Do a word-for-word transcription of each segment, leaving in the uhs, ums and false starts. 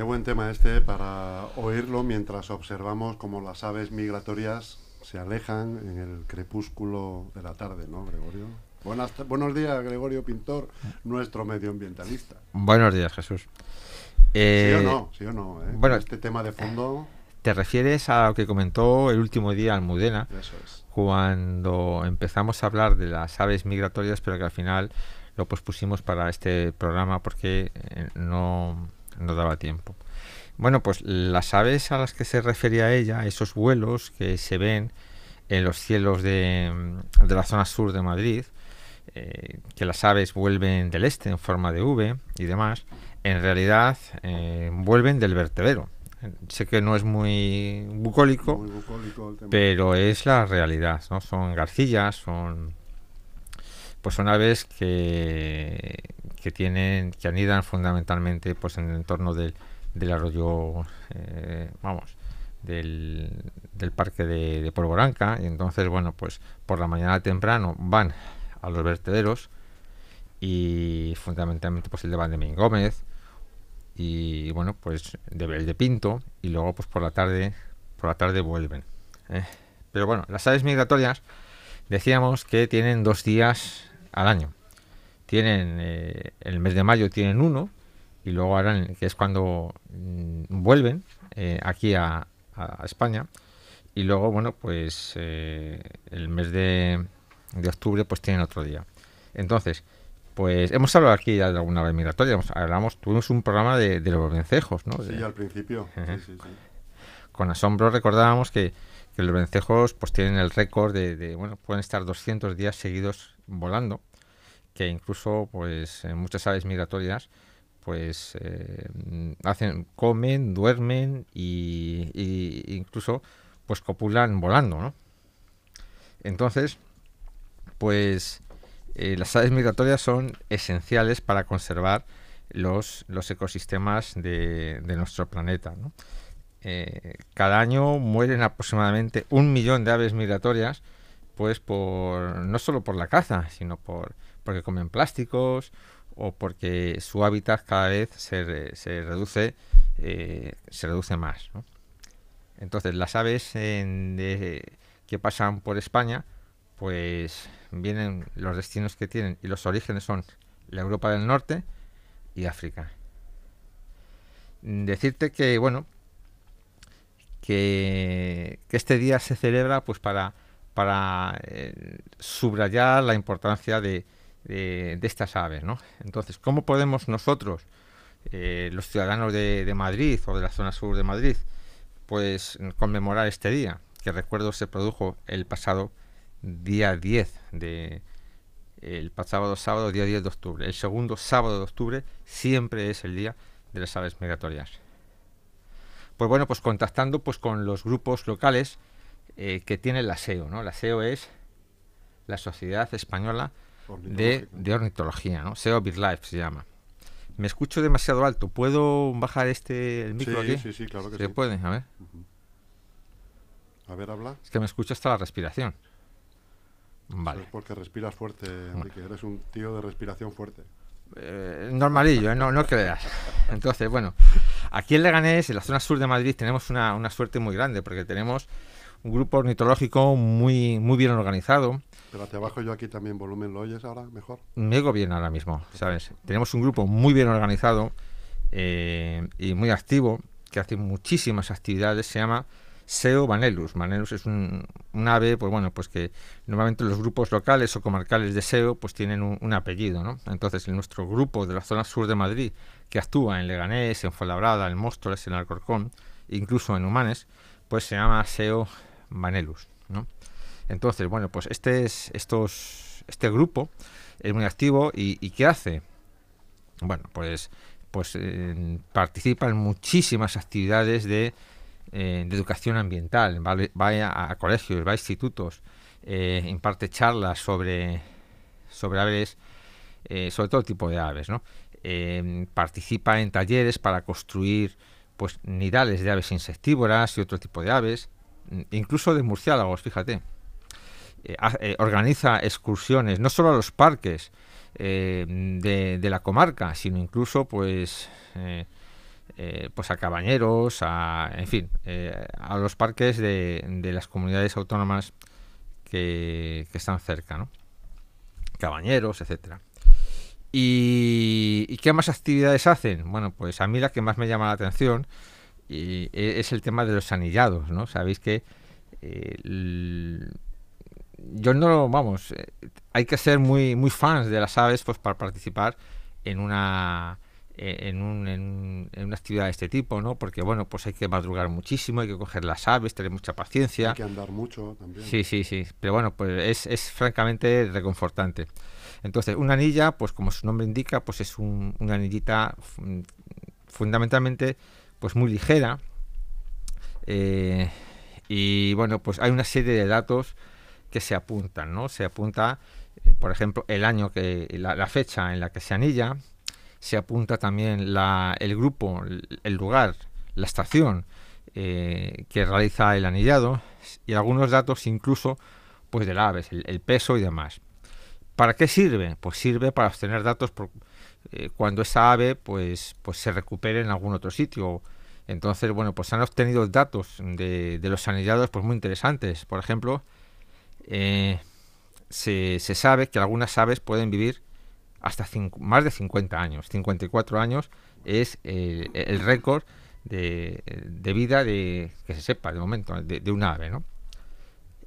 Qué buen tema este para oírlo mientras observamos cómo las aves migratorias se alejan en el crepúsculo de la tarde, ¿no, Gregorio? Buenas, buenos días, Gregorio Pintor, nuestro medioambientalista. Buenos días, Jesús. Eh, sí o no, sí o no. ¿eh? Bueno, este tema de fondo... Te refieres a lo que comentó el último día Almudena, eso es, cuando empezamos a hablar de las aves migratorias, pero que al final lo pospusimos para este programa porque no, no daba tiempo. Bueno, pues las aves a las que se refería ella, esos vuelos que se ven en los cielos de, de la zona sur de Madrid, eh, que las aves vuelven del este en forma de V y demás, en realidad eh, vuelven del vertedero. Sé que no es muy bucólico, muy bucólico el tema, pero es la realidad, ¿no? Son garcillas, son pues son aves que, que tienen, que anidan fundamentalmente pues en el entorno del, del arroyo, eh, vamos, del, del parque de, de Polvoranca. Y entonces, bueno, pues por la mañana temprano van a los vertederos y fundamentalmente pues el de Valdemingómez y bueno, pues de, el de Pinto, y luego pues por la tarde por la tarde vuelven, ¿eh? Pero bueno, las aves migratorias decíamos que tienen dos días al año. Tienen eh, el mes de mayo tienen uno, y luego ahora que es cuando mm, vuelven eh, aquí a, a España, y luego bueno, pues eh, el mes de, de octubre pues tienen otro día. Entonces, pues hemos hablado aquí ya de alguna ave migratoria, hablamos, tuvimos un programa de, de los vencejos, ¿no? Sí, de, al principio. Eh, sí, sí, sí. Con asombro recordábamos que, que los vencejos pues tienen el récord de, de, bueno, pueden estar doscientos días seguidos volando, que incluso pues en muchas aves migratorias pues eh, hacen, comen, duermen y, y incluso pues copulan volando, ¿no? Entonces, pues... Eh, las aves migratorias son esenciales para conservar los, los ecosistemas de, de nuestro planeta, ¿no? Eh, cada año mueren aproximadamente un millón de aves migratorias, pues por, no solo por la caza, sino por, porque comen plásticos o porque su hábitat cada vez se, se, reduce, eh, se reduce más, ¿no? Entonces, las aves en, de, que pasan por España, pues vienen los destinos que tienen y los orígenes son la Europa del Norte y África. Decirte que, bueno, que, que este día se celebra pues para, para eh, subrayar la importancia de, de, de estas aves, ¿no? Entonces, ¿cómo podemos nosotros, eh, los ciudadanos de, de Madrid o de la zona sur de Madrid, pues conmemorar este día? Que recuerdo se produjo el pasado día diez de el pasado sábado día diez de octubre. El segundo sábado de octubre siempre es el día de las aves migratorias. Pues bueno, pues contactando pues con los grupos locales eh, que tienen la S E O, ¿no? La S E O es la Sociedad Española de, de Ornitología, ¿no? S E O Birdlife se llama. Me escucho demasiado alto. ¿Puedo bajar este el micro sí, aquí? Sí, sí, claro que ¿Se sí. puede? A ver. Uh-huh. A ver, habla. Es que me escucho hasta la respiración. Vale. Es porque respiras fuerte, Enrique. Bueno. Eres un tío de respiración fuerte. Eh, normalillo, ¿eh? no, no creas. Entonces, bueno, aquí en Leganés, en la zona sur de Madrid, tenemos una, una suerte muy grande porque tenemos un grupo ornitológico muy, muy bien organizado. Pero hacia abajo yo aquí también volumen, ¿lo oyes ahora mejor? Me oigo bien ahora mismo, ¿sabes? Tenemos un grupo muy bien organizado eh, y muy activo que hace muchísimas actividades, se llama... S E O Vanellus. Vanellus es un, un ave, pues bueno, pues que normalmente los grupos locales o comarcales de S E O pues tienen un, un apellido, ¿no? Entonces, en nuestro grupo de la zona sur de Madrid, que actúa en Leganés, en Fuenlabrada, en Móstoles, en Alcorcón, incluso en Humanes, pues se llama S E O Vanellus, ¿no? Entonces, bueno, pues este es estos este grupo es muy activo y, y ¿qué hace? Bueno, pues, pues eh, participa en muchísimas actividades de Eh, de educación ambiental, va, va a, a colegios, va a institutos, eh, imparte charlas sobre, sobre aves, eh, sobre todo tipo de aves, ¿no? Eh, participa en talleres para construir pues nidales de aves insectívoras y otro tipo de aves, incluso de murciélagos, fíjate. Eh, eh, organiza excursiones, no solo a los parques eh, de, de la comarca, sino incluso pues... Eh, eh, pues a Cabañeros, a, en fin, eh, a los parques de, de las comunidades autónomas que, que están cerca, ¿no? Cabañeros, etcétera. ¿Y, ¿Y qué más actividades hacen? Bueno, pues a mí la que más me llama la atención y, es el tema de los anillados, ¿no? Sabéis que eh, el, yo no lo, vamos, eh, hay que ser muy, muy fans de las aves pues para participar en una, en, un, en, en una actividad de este tipo, ¿no? Porque, bueno, pues hay que madrugar muchísimo, hay que coger las aves, tener mucha paciencia. Hay que andar mucho también. Sí, sí, sí, pero bueno, pues es, es francamente reconfortante. Entonces, una anilla, pues como su nombre indica, pues es un, una anillita fundamentalmente pues muy ligera, eh, y bueno, pues hay una serie de datos que se apuntan, ¿no? Se apunta, eh, por ejemplo, el año, que la, la fecha en la que se anilla, se apunta también la, el grupo, el lugar, la estación eh, que realiza el anillado y algunos datos incluso pues del ave, el, el peso y demás. ¿Para qué sirve? Pues sirve para obtener datos por, eh, cuando esa ave pues, pues se recupere en algún otro sitio. Entonces, bueno, pues han obtenido datos de, de los anillados pues muy interesantes. Por ejemplo, eh, se, se sabe que algunas aves pueden vivir hasta más de cincuenta años. cincuenta y cuatro años es eh, el récord de, de vida de, que se sepa de momento de, de un ave, ¿no?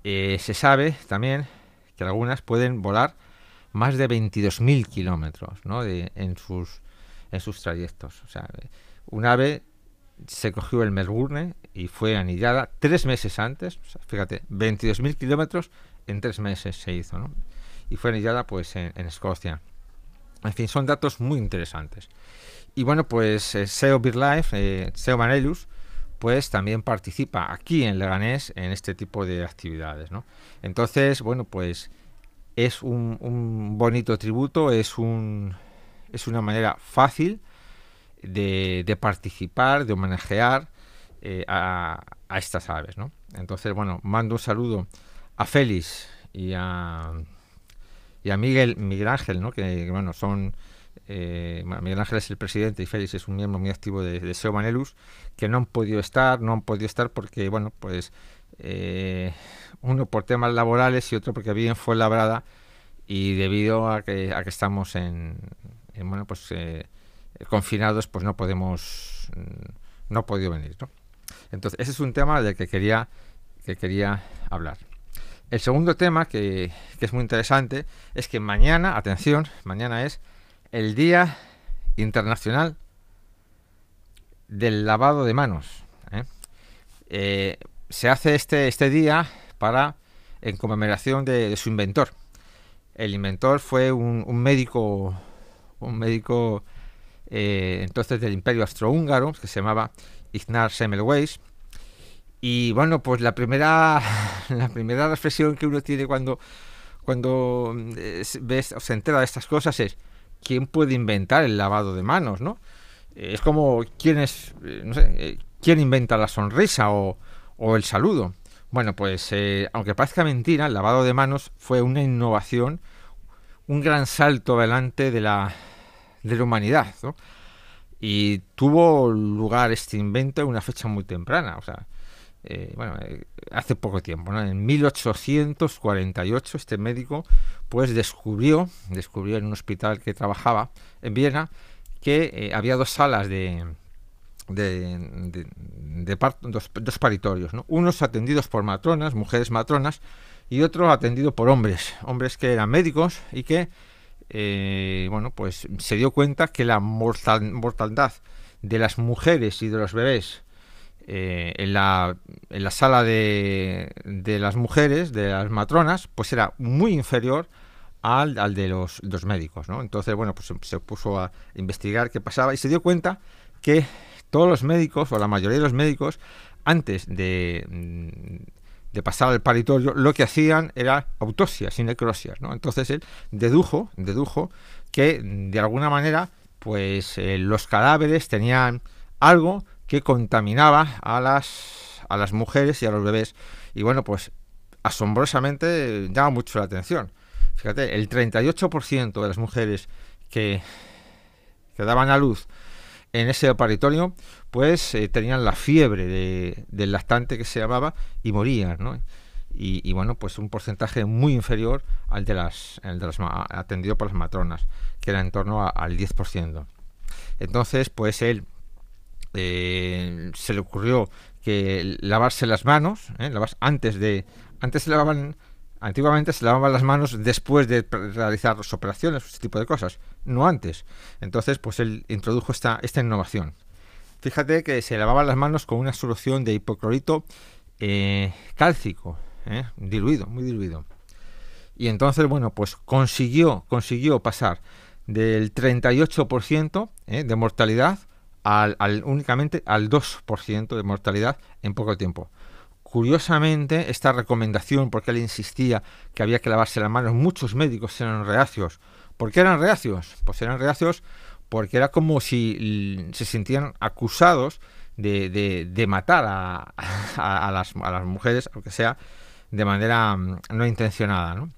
Eh, se sabe también que algunas pueden volar más de veintidós mil kilómetros, ¿no? de, en, sus, en sus trayectos. O sea, un ave se cogió el Melbourne y fue anillada tres meses antes. O sea, fíjate, veintidós mil kilómetros en tres meses se hizo, ¿no? Y fue anillada pues en, en Escocia. En fin, son datos muy interesantes. Y bueno, pues eh, S E O Birdlife, eh, S E O Vanellus, pues también participa aquí en Leganés en este tipo de actividades, ¿no? Entonces, bueno, pues es un, un bonito tributo, es, un, es una manera fácil de, de participar, de homenajear eh, a, a estas aves, ¿no? Entonces, bueno, mando un saludo a Félix y a, y a Miguel, Miguel Ángel, ¿no? Que, bueno, son... Eh, Miguel Ángel es el presidente y Félix es un miembro muy activo de, de S E O Vanellus, que no han podido estar, no han podido estar porque, bueno, pues... Eh, uno por temas laborales y otro porque bien fue labrada y debido a que, a que estamos en, en bueno pues eh, confinados, pues no podemos no ha podido venir, ¿no? Entonces ese es un tema del que quería que quería hablar. El segundo tema que, que es muy interesante es que mañana, atención, mañana es el Día Internacional del Lavado de Manos, ¿eh? Eh, se hace este este día para en conmemoración de, de su inventor. El inventor fue un, un médico, un médico eh, entonces del Imperio Austrohúngaro que se llamaba Ignaz Semmelweis. Y bueno, pues la primera la primera reflexión que uno tiene cuando cuando es, ves o se entera de estas cosas es quién puede inventar el lavado de manos, ¿no? Es como quién es, no sé, quién inventa la sonrisa o o el saludo. Bueno, pues eh, aunque parezca mentira, el lavado de manos fue una innovación, un gran salto adelante de la, de la humanidad, ¿no? Y tuvo lugar este invento en una fecha muy temprana, o sea, eh, bueno, eh, hace poco tiempo, ¿no? En mil ochocientos cuarenta y ocho este médico pues descubrió, descubrió en un hospital que trabajaba en Viena que eh, había dos salas de... de, de, de par, dos, dos paritorios, ¿no? Unos atendidos por matronas, mujeres matronas, y otro atendido por hombres, hombres que eran médicos y que eh, bueno, pues se dio cuenta que la mortal, mortalidad de las mujeres y de los bebés eh, en, la, en la sala de, de las mujeres, de las matronas, pues era muy inferior al, al de los, los médicos, ¿no? Entonces, bueno, pues se, se puso a investigar qué pasaba y se dio cuenta que todos los médicos, o la mayoría de los médicos, antes de, de pasar al paritorio, lo que hacían era autopsias y necrosias, ¿no? Entonces él dedujo, dedujo que de alguna manera pues eh, los cadáveres tenían algo que contaminaba a las, a las mujeres y a los bebés. Y bueno, pues asombrosamente llama mucho la atención. Fíjate, el treinta y ocho por ciento de las mujeres que, que daban a luz en ese aparitorio, pues eh, tenían la fiebre de, del lactante, que se llamaba, y morían, ¿no? Y, y bueno, pues un porcentaje muy inferior al de las, al de las atendido por las matronas, que era en torno a, al diez por ciento. Entonces, pues él eh, se le ocurrió que lavarse las manos, ¿eh? Lavarse antes de, antes se lavaban, antiguamente se lavaban las manos después de realizar las operaciones, ese tipo de cosas, no antes. Entonces, pues él introdujo esta, esta innovación. Fíjate que se lavaban las manos con una solución de hipoclorito eh, cálcico, ¿eh? diluido, muy diluido. Y entonces, bueno, pues consiguió, consiguió pasar del treinta y ocho por ciento ¿eh? de mortalidad al, al únicamente al dos por ciento de mortalidad en poco tiempo. Curiosamente, esta recomendación, porque él insistía que había que lavarse las manos, muchos médicos eran reacios. ¿Por qué eran reacios? Pues eran reacios porque era como si se sentían acusados de, de, de matar a, a, a, las, a las mujeres, aunque sea de manera no intencionada, ¿no?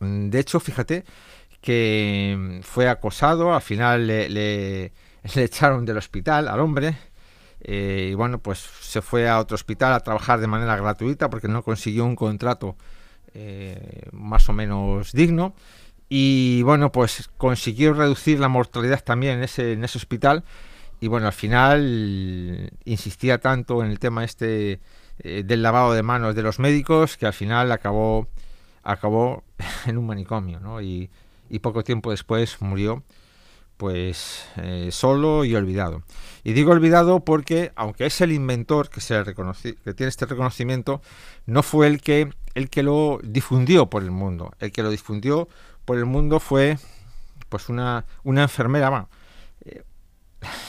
De hecho, fíjate que fue acosado, al final le, le, le echaron del hospital al hombre. Eh, y bueno, pues se fue a otro hospital a trabajar de manera gratuita porque no consiguió un contrato eh, más o menos digno. Y bueno, pues consiguió reducir la mortalidad también en ese, en ese hospital. Y bueno, al final insistía tanto en el tema este eh, del lavado de manos de los médicos, que al final acabó, acabó en un manicomio, ¿no? Y, y poco tiempo después murió, pues eh, solo y olvidado. Y digo olvidado porque, aunque es el inventor que, se reconoce, que tiene este reconocimiento, no fue el que, el que lo difundió por el mundo. El que lo difundió por el mundo fue pues una, una enfermera, bueno,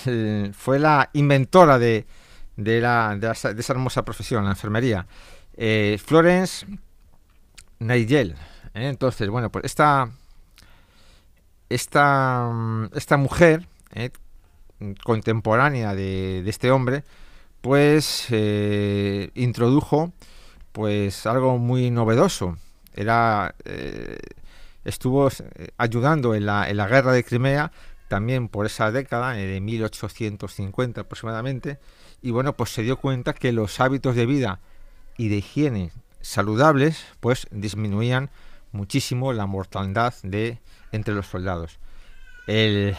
eh, fue la inventora de, de, la, de, la, de esa hermosa profesión, la enfermería, eh, Florence Nightingale. ¿eh? Entonces, bueno, pues esta... Esta, esta mujer eh, contemporánea de, de este hombre, pues eh, introdujo pues algo muy novedoso. Era eh, estuvo ayudando en la, en la guerra de Crimea también por esa década, eh, de mil ochocientos cincuenta aproximadamente, y bueno, pues se dio cuenta que los hábitos de vida y de higiene saludables pues disminuían muchísimo la mortandad de entre los soldados. El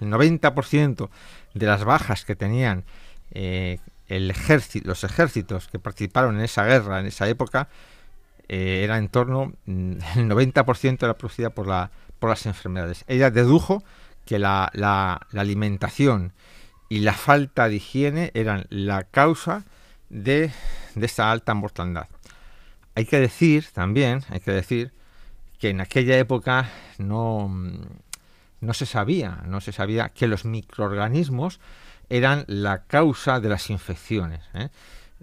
noventa por ciento de las bajas que tenían eh, el ejército, los ejércitos que participaron en esa guerra, en esa época, eh, era en torno, el noventa por ciento era producida por, la, por las enfermedades. Ella dedujo que la, la, la alimentación y la falta de higiene eran la causa de, de esta alta mortandad. Hay que decir también, hay que decir que en aquella época no, no se sabía, no se sabía que los microorganismos eran la causa de las infecciones, ¿eh?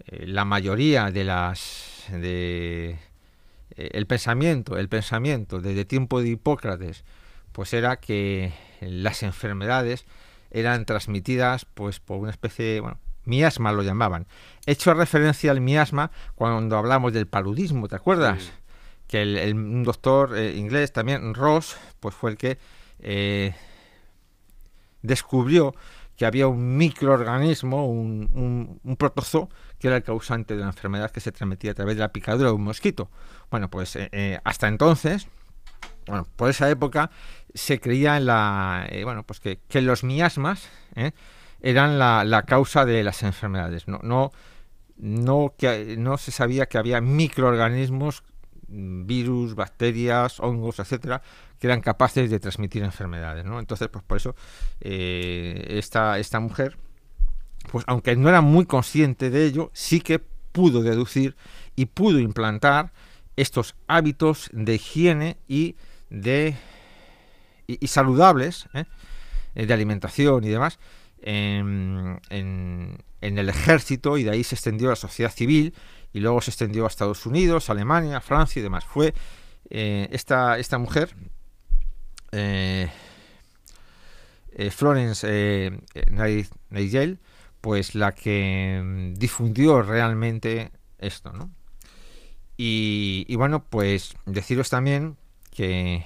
Eh, la mayoría de las, de, eh, el pensamiento, el pensamiento desde tiempo de Hipócrates, pues era que las enfermedades eran transmitidas pues por una especie de, bueno, miasma lo llamaban. He hecho referencia al miasma cuando hablamos del paludismo, ¿te acuerdas? Sí. Que el, el, un doctor eh, inglés también, Ross, pues fue el que eh, descubrió que había un microorganismo, un, un, un protozoo, que era el causante de la enfermedad que se transmitía a través de la picadura de un mosquito. Bueno, pues eh, eh, hasta entonces, bueno, por esa época se creía en la, eh, bueno, pues que, que los miasmas, eh, eran la, la causa de las enfermedades. No, no, no, que, no se sabía que había microorganismos, virus, bacterias, hongos, etcétera, que eran capaces de transmitir enfermedades, ¿no? Entonces, pues por eso eh, esta, esta mujer, pues aunque no era muy consciente de ello, sí que pudo deducir y pudo implantar estos hábitos de higiene y de y, y saludables, ¿eh? de alimentación y demás, En, en, en el ejército, y de ahí se extendió a la sociedad civil y luego se extendió a Estados Unidos, Alemania, Francia y demás. Fue eh, esta, esta mujer, eh, eh, Florence eh, Nightingale, pues la que difundió realmente esto, ¿no? Y, y bueno, pues deciros también que,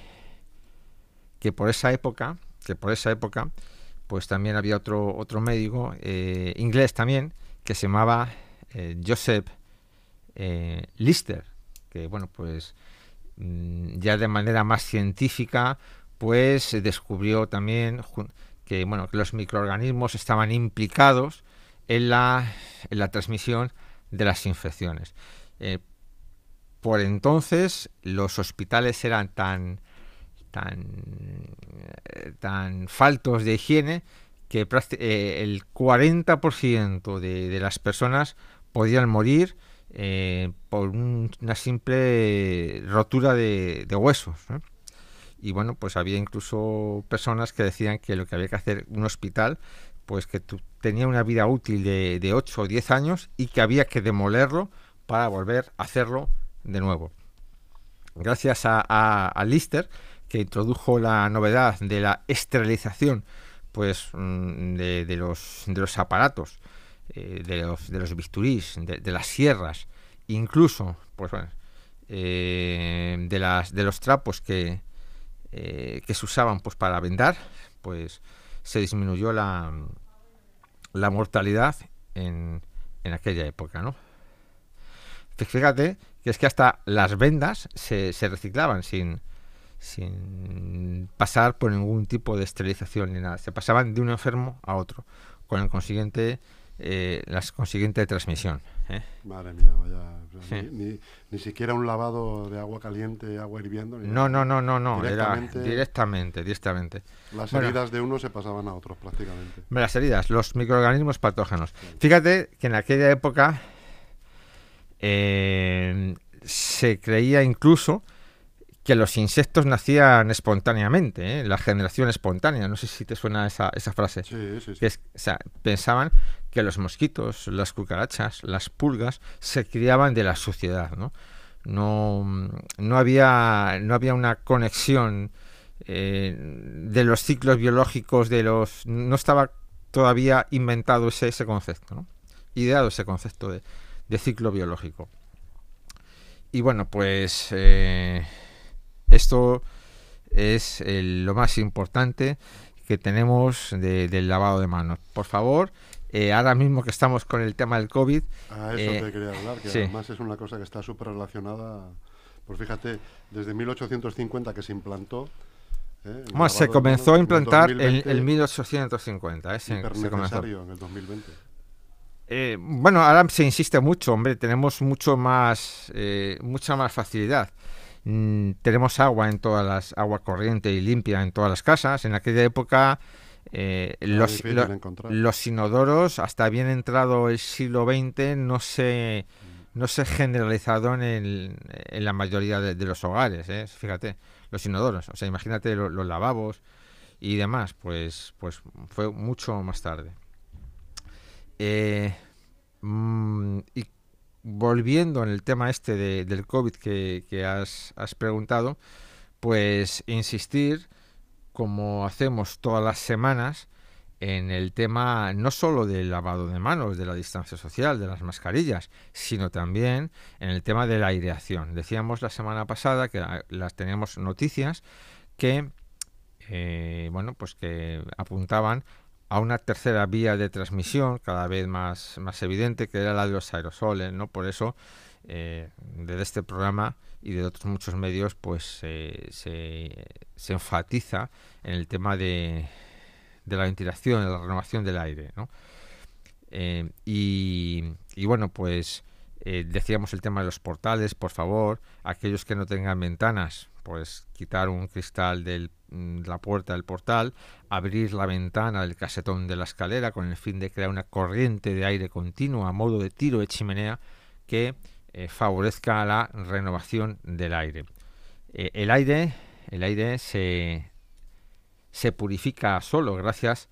que por esa época, que por esa época pues también había otro, otro médico eh, inglés también, que se llamaba eh, Joseph eh, Lister, que bueno, pues ya de manera más científica, pues descubrió también que bueno, que los microorganismos estaban implicados en la, en la transmisión de las infecciones. Eh, por entonces los hospitales eran tan, tan, tan faltos de higiene que eh, el cuarenta por ciento de, de las personas podían morir eh, por un, una simple rotura de, de huesos, ¿eh? Y bueno, pues había incluso personas que decían que lo que había que hacer un hospital, pues que tenía una vida útil de, de ocho o diez años y que había que demolerlo para volver a hacerlo de nuevo. Gracias a, a, a Lister, que introdujo la novedad de la esterilización pues de, de, los, de los aparatos, eh, de, los, de los bisturís, de, de las sierras, incluso pues, bueno, eh, de, las, de los trapos que... Eh, que se usaban pues para vendar, pues se disminuyó la, la mortalidad en, en aquella época, ¿no? Fíjate que es que hasta las vendas se, se reciclaban sin, sin pasar por ningún tipo de esterilización ni nada. Se pasaban de un enfermo a otro, con el consiguiente eh, la consiguiente transmisión, ¿eh? Madre mía, vaya. Sí. Ni, ni, ni siquiera un lavado de agua caliente, agua hirviendo. No, no, no, no, no. Directamente, Era, directamente, directamente. Las bueno, heridas de unos se pasaban a otros prácticamente. Las heridas, los microorganismos patógenos. Sí. Fíjate que en aquella época eh, se creía incluso que los insectos nacían espontáneamente, ¿eh? La generación espontánea. No sé si te suena esa, esa frase. Sí, sí, sí. Que es, o sea, pensaban que los mosquitos, las cucarachas, las pulgas se criaban de la suciedad, ¿no? No, no, había, no había una conexión eh, de los ciclos biológicos de los... No estaba todavía inventado ese, ese concepto, ¿no? Ideado ese concepto de, de ciclo biológico. Y bueno, pues... Eh, Esto es el, lo más importante que tenemos de, del lavado de manos. Por favor, eh, ahora mismo que estamos con el tema del COVID... Ah, eso eh, te quería hablar, que sí. Además es una cosa que está súper relacionada... Pues fíjate, desde mil ochocientos cincuenta que se implantó... Eh, bueno, se comenzó a implantar en el mil ochocientos cincuenta. Eh, se, hiper se necesario en el dos mil veinte. Eh, bueno, ahora se insiste mucho, hombre, tenemos mucho más, eh, mucha más facilidad. Mm, tenemos agua en todas las agua corriente y limpia en todas las casas. En aquella época eh, los, lo, los inodoros hasta bien entrado el siglo veinte no se no se generalizaron en, en la mayoría de, de los hogares, ¿eh? Fíjate, los inodoros, o sea, imagínate lo, los lavabos y demás, pues pues fue mucho más tarde. eh, mm, y volviendo en el tema este de, del COVID que, que has, has preguntado, pues insistir, como hacemos todas las semanas, en el tema no solo del lavado de manos, de la distancia social, de las mascarillas, sino también en el tema de la aireación. Decíamos la semana pasada que las teníamos noticias que, eh, bueno, pues que apuntaban a una tercera vía de transmisión cada vez más, más evidente, que era la de los aerosoles, ¿no? Por eso, eh, desde este programa y de otros muchos medios, pues eh, se, se enfatiza en el tema de, de la ventilación, de la renovación del aire, ¿no? Eh, y, y bueno, pues eh, decíamos el tema de los portales, por favor, aquellos que no tengan ventanas, pues quitar un cristal del, de la puerta del portal, abrir la ventana del casetón de la escalera con el fin de crear una corriente de aire continua a modo de tiro de chimenea que eh, favorezca la renovación del aire. Eh, el aire, el aire se, se purifica solo gracias,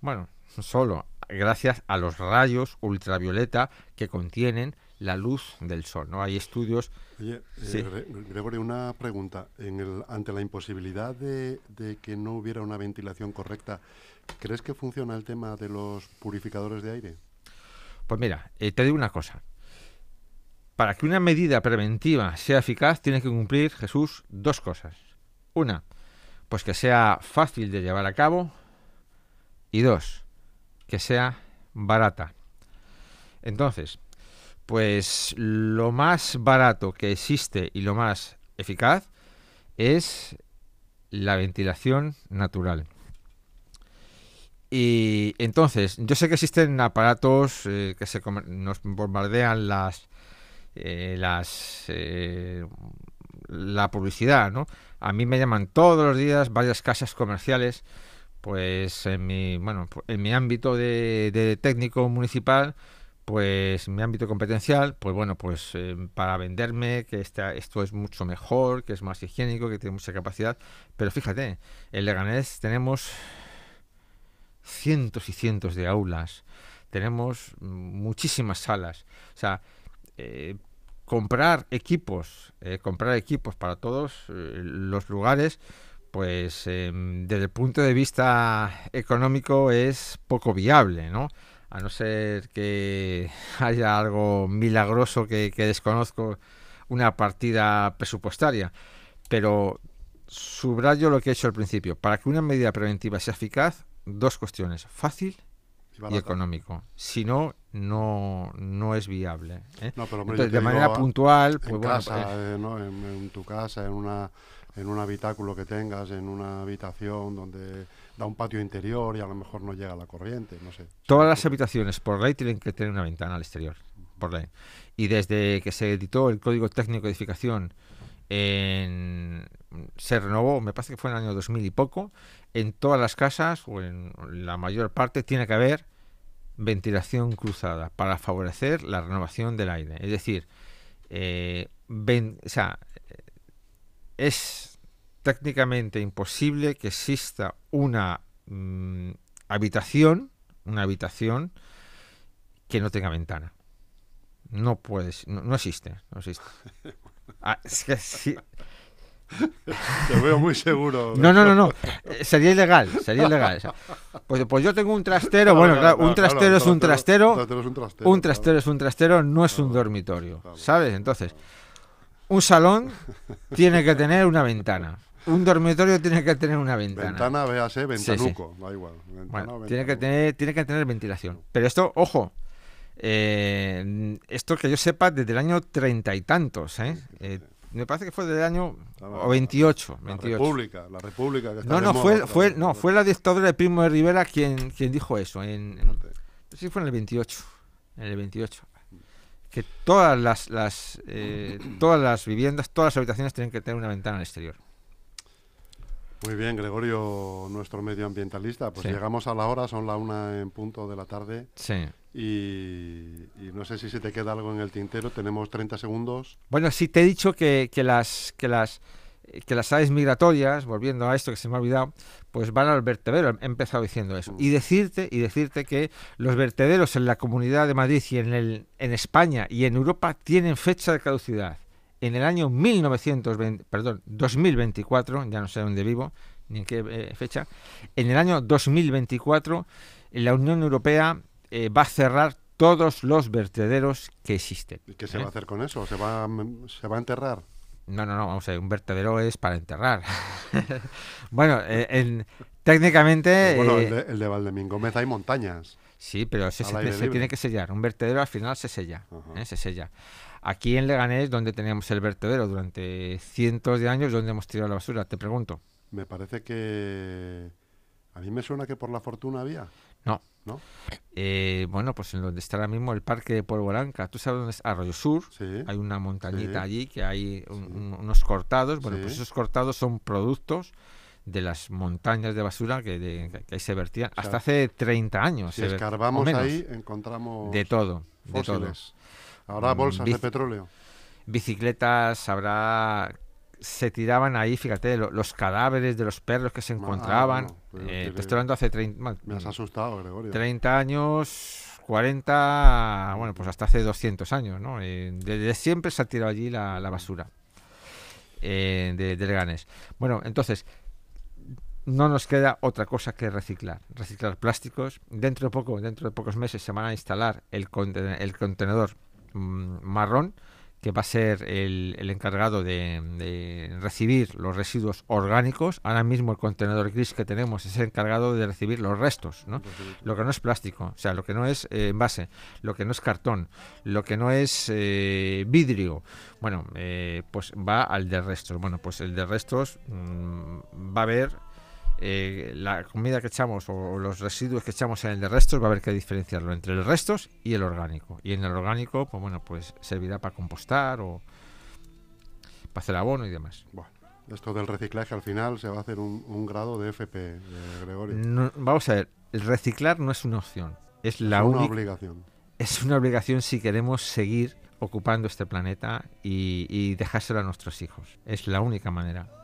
bueno, solo gracias a los rayos ultravioleta que contienen la luz del sol, ¿no? Hay estudios... Oye, sí. eh, Gregorio, una pregunta. En el, ante la imposibilidad de, de que no hubiera una ventilación correcta, ¿crees que funciona el tema de los purificadores de aire? Pues mira, eh, te digo una cosa. Para que una medida preventiva sea eficaz, tiene que cumplir, Jesús, dos cosas. Una, pues que sea fácil de llevar a cabo. Y dos, que sea barata. Entonces, pues lo más barato que existe y lo más eficaz es la ventilación natural. Y entonces, yo sé que existen aparatos eh, que se nos bombardean las eh, las eh, la publicidad, ¿no? A mí me llaman todos los días varias casas comerciales, pues en mi bueno, en mi ámbito de, de técnico municipal, pues en mi ámbito competencial, pues bueno, pues eh, para venderme que esta, esto es mucho mejor, que es más higiénico, que tiene mucha capacidad. Pero fíjate, en Leganés tenemos cientos y cientos de aulas, tenemos muchísimas salas. O sea, eh, comprar equipos, eh, comprar equipos para todos eh, los lugares, pues eh, desde el punto de vista económico es poco viable, ¿no? A no ser que haya algo milagroso que, que desconozco, una partida presupuestaria. Pero subrayo lo que he hecho al principio. Para que una medida preventiva sea eficaz, dos cuestiones: fácil y, y económico. Si no, no, no es viable, ¿eh? No, pero hombre, entonces, de manera digo, puntual, pues en bueno, casa, pues, eh, ¿no? en, en tu casa, en una... en un habitáculo que tengas, en una habitación donde da un patio interior y a lo mejor no llega la corriente, no sé. Todas las habitaciones, por ley, tienen que tener una ventana al exterior, por ley. Y desde que se editó el Código Técnico de Edificación, en, se renovó, me parece que fue en el año dos mil y poco, en todas las casas, o en la mayor parte, tiene que haber ventilación cruzada para favorecer la renovación del aire. Es decir, eh, ven, o sea... es técnicamente imposible que exista una mm, habitación, una habitación que no tenga ventana. No puedes, no, no existe, no existe. Ah, es que sí. Te veo muy seguro. No, no, no, no. Eh, sería ilegal, sería ilegal. O sea, pues, pues yo tengo un trastero, bueno, claro, un trastero es un trastero, un trastero es un trastero, no es un dormitorio, ¿sabes? Entonces, un salón tiene que tener una ventana. Un dormitorio tiene que tener una ventana. Ventana, véase, ventanuco, sí, sí. Da igual. Ventana, bueno, ventanuco. Tiene que tener, tiene que tener ventilación. Pero esto, ojo, eh, esto que yo sepa desde el año treinta y tantos, ¿eh? eh me parece que fue del año veintiocho. La República, la República. Que está no, no, de moda, fue, fue, no, fue la dictadura de Primo de Rivera quien, quien dijo eso. En, en, sí, fue en el veintiocho. En el veintiocho. Que todas las, las eh, todas las viviendas, todas las habitaciones tienen que tener una ventana al exterior. Muy bien, Gregorio, nuestro medioambientalista. Pues sí, llegamos a la hora, son la una en punto de la tarde. Sí. Y, y no sé si se te queda algo en el tintero, tenemos treinta segundos. Bueno, sí, te he dicho que, que, las, que, las, que las aves migratorias, volviendo a esto que se me ha olvidado, pues van al vertedero, he empezado diciendo eso. Y decirte, y decirte que los vertederos en la Comunidad de Madrid y en, el, en España y en Europa tienen fecha de caducidad. En el año mil novecientos veinte, perdón, dos mil veinticuatro, ya no sé dónde vivo, ni en qué eh, fecha, en el año dos mil veinticuatro la Unión Europea eh, va a cerrar todos los vertederos que existen. ¿Y qué se ¿eh? va a hacer con eso? ¿Se va, se va a enterrar? No, no, no, vamos a ver, un vertedero es para enterrar. Bueno, eh, en, técnicamente... Bueno, eh, el, de, el de Valdemingómez hay montañas. Sí, pero se, se, se tiene que sellar. Un vertedero al final se sella, eh, se sella. Aquí en Leganés, donde teníamos el vertedero durante cientos de años, ¿dónde hemos tirado la basura? Te pregunto. Me parece que... A mí me suena que por La Fortuna había. No. ¿No? Eh, bueno, pues en donde está ahora mismo el parque de Polvoranca. ¿Tú sabes dónde es? Arroyo Sur. Sí, hay una montañita, sí, allí que hay un, sí, un, unos cortados. Bueno, sí, pues esos cortados son productos de las montañas de basura que, de, que ahí se vertían, o sea, hasta hace treinta años. Si escarbamos ver, ahí, encontramos de todo, fósiles. De todo. Ahora bolsas Bic de petróleo. Bicicletas, habrá... se tiraban ahí, fíjate, lo, los cadáveres de los perros que se encontraban. Ah, no, eh, te estoy hablando hace treinta... Me has asustado, Gregorio. treinta años, cuarenta... Bueno, pues hasta hace doscientos años, ¿no? Eh, desde siempre se ha tirado allí la, la basura eh, de, de Leganés. Bueno, entonces, no nos queda otra cosa que reciclar. Reciclar plásticos. Dentro de poco, dentro de pocos meses, se van a instalar el, conten el contenedor mm, marrón, que va a ser el, el encargado de, de recibir los residuos orgánicos. Ahora mismo el contenedor gris que tenemos es el encargado de recibir los restos, ¿no? Lo que no es plástico, o sea, lo que no es eh, envase, lo que no es cartón, lo que no es eh, vidrio, bueno, eh, pues va al de restos. Bueno, pues el de restos mmm, va a haber... Eh, la comida que echamos o los residuos que echamos en el de restos, va a haber que diferenciarlo entre los restos y el orgánico. Y en el orgánico, pues bueno, pues servirá para compostar o para hacer abono y demás. Bueno, esto del reciclaje al final se va a hacer un, un grado de F P, de Gregorio. No, vamos a ver, el reciclar no es una opción, es la es una única, obligación. Es una obligación si queremos seguir ocupando este planeta y, y dejárselo a nuestros hijos. Es la única manera.